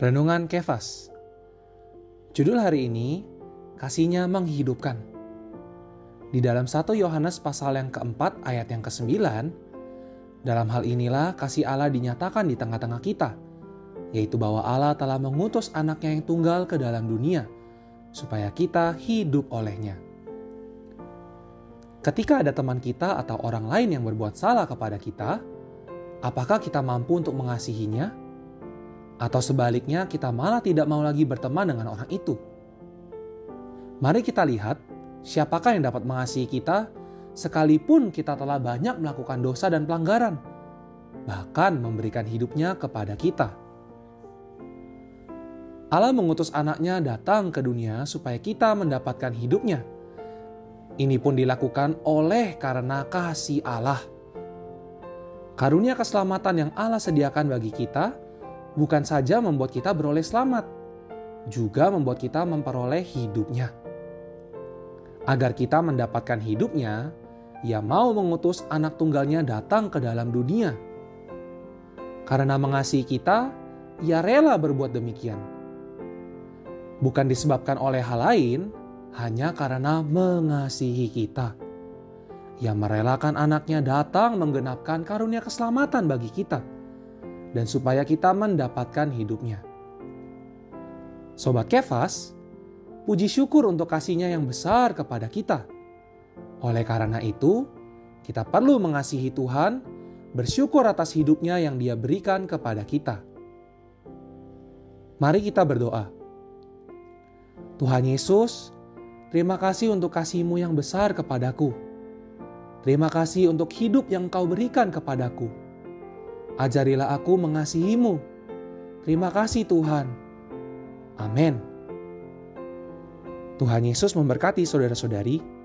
Renungan Kefas. Judul hari ini, Kasihnya Menghidupkan. Di dalam 1 Yohanes pasal yang keempat ayat yang ke-9, dalam hal inilah kasih Allah dinyatakan di tengah-tengah kita, yaitu bahwa Allah telah mengutus anaknya yang tunggal ke dalam dunia, supaya kita hidup olehnya. Ketika ada teman kita atau orang lain yang berbuat salah kepada kita, apakah kita mampu untuk mengasihinya? Atau sebaliknya, kita malah tidak mau lagi berteman dengan orang itu. Mari kita lihat siapakah yang dapat mengasihi kita sekalipun kita telah banyak melakukan dosa dan pelanggaran, bahkan memberikan hidupnya kepada kita. Allah mengutus anaknya datang ke dunia supaya kita mendapatkan hidupnya. Ini pun dilakukan oleh karena kasih Allah. Karunia keselamatan yang Allah sediakan bagi kita bukan saja membuat kita beroleh selamat, juga membuat kita memperoleh hidupnya. Agar kita mendapatkan hidupnya, Ia mau mengutus anak tunggalnya datang ke dalam dunia. Karena mengasihi kita, Ia rela berbuat demikian. Bukan disebabkan oleh hal lain, hanya karena mengasihi kita. Ia merelakan anaknya datang menggenapkan karunia keselamatan bagi kita, dan supaya kita mendapatkan hidupnya. Sobat Kefas, puji syukur untuk kasihnya yang besar kepada kita. Oleh karena itu, kita perlu mengasihi Tuhan, bersyukur atas hidupnya yang Dia berikan kepada kita. Mari kita berdoa. Tuhan Yesus, terima kasih untuk kasih-Mu yang besar kepadaku. Terima kasih untuk hidup yang Kau berikan kepadaku. Ajarilah aku mengasihi-Mu. Terima kasih Tuhan. Amin. Tuhan Yesus memberkati saudara-saudari.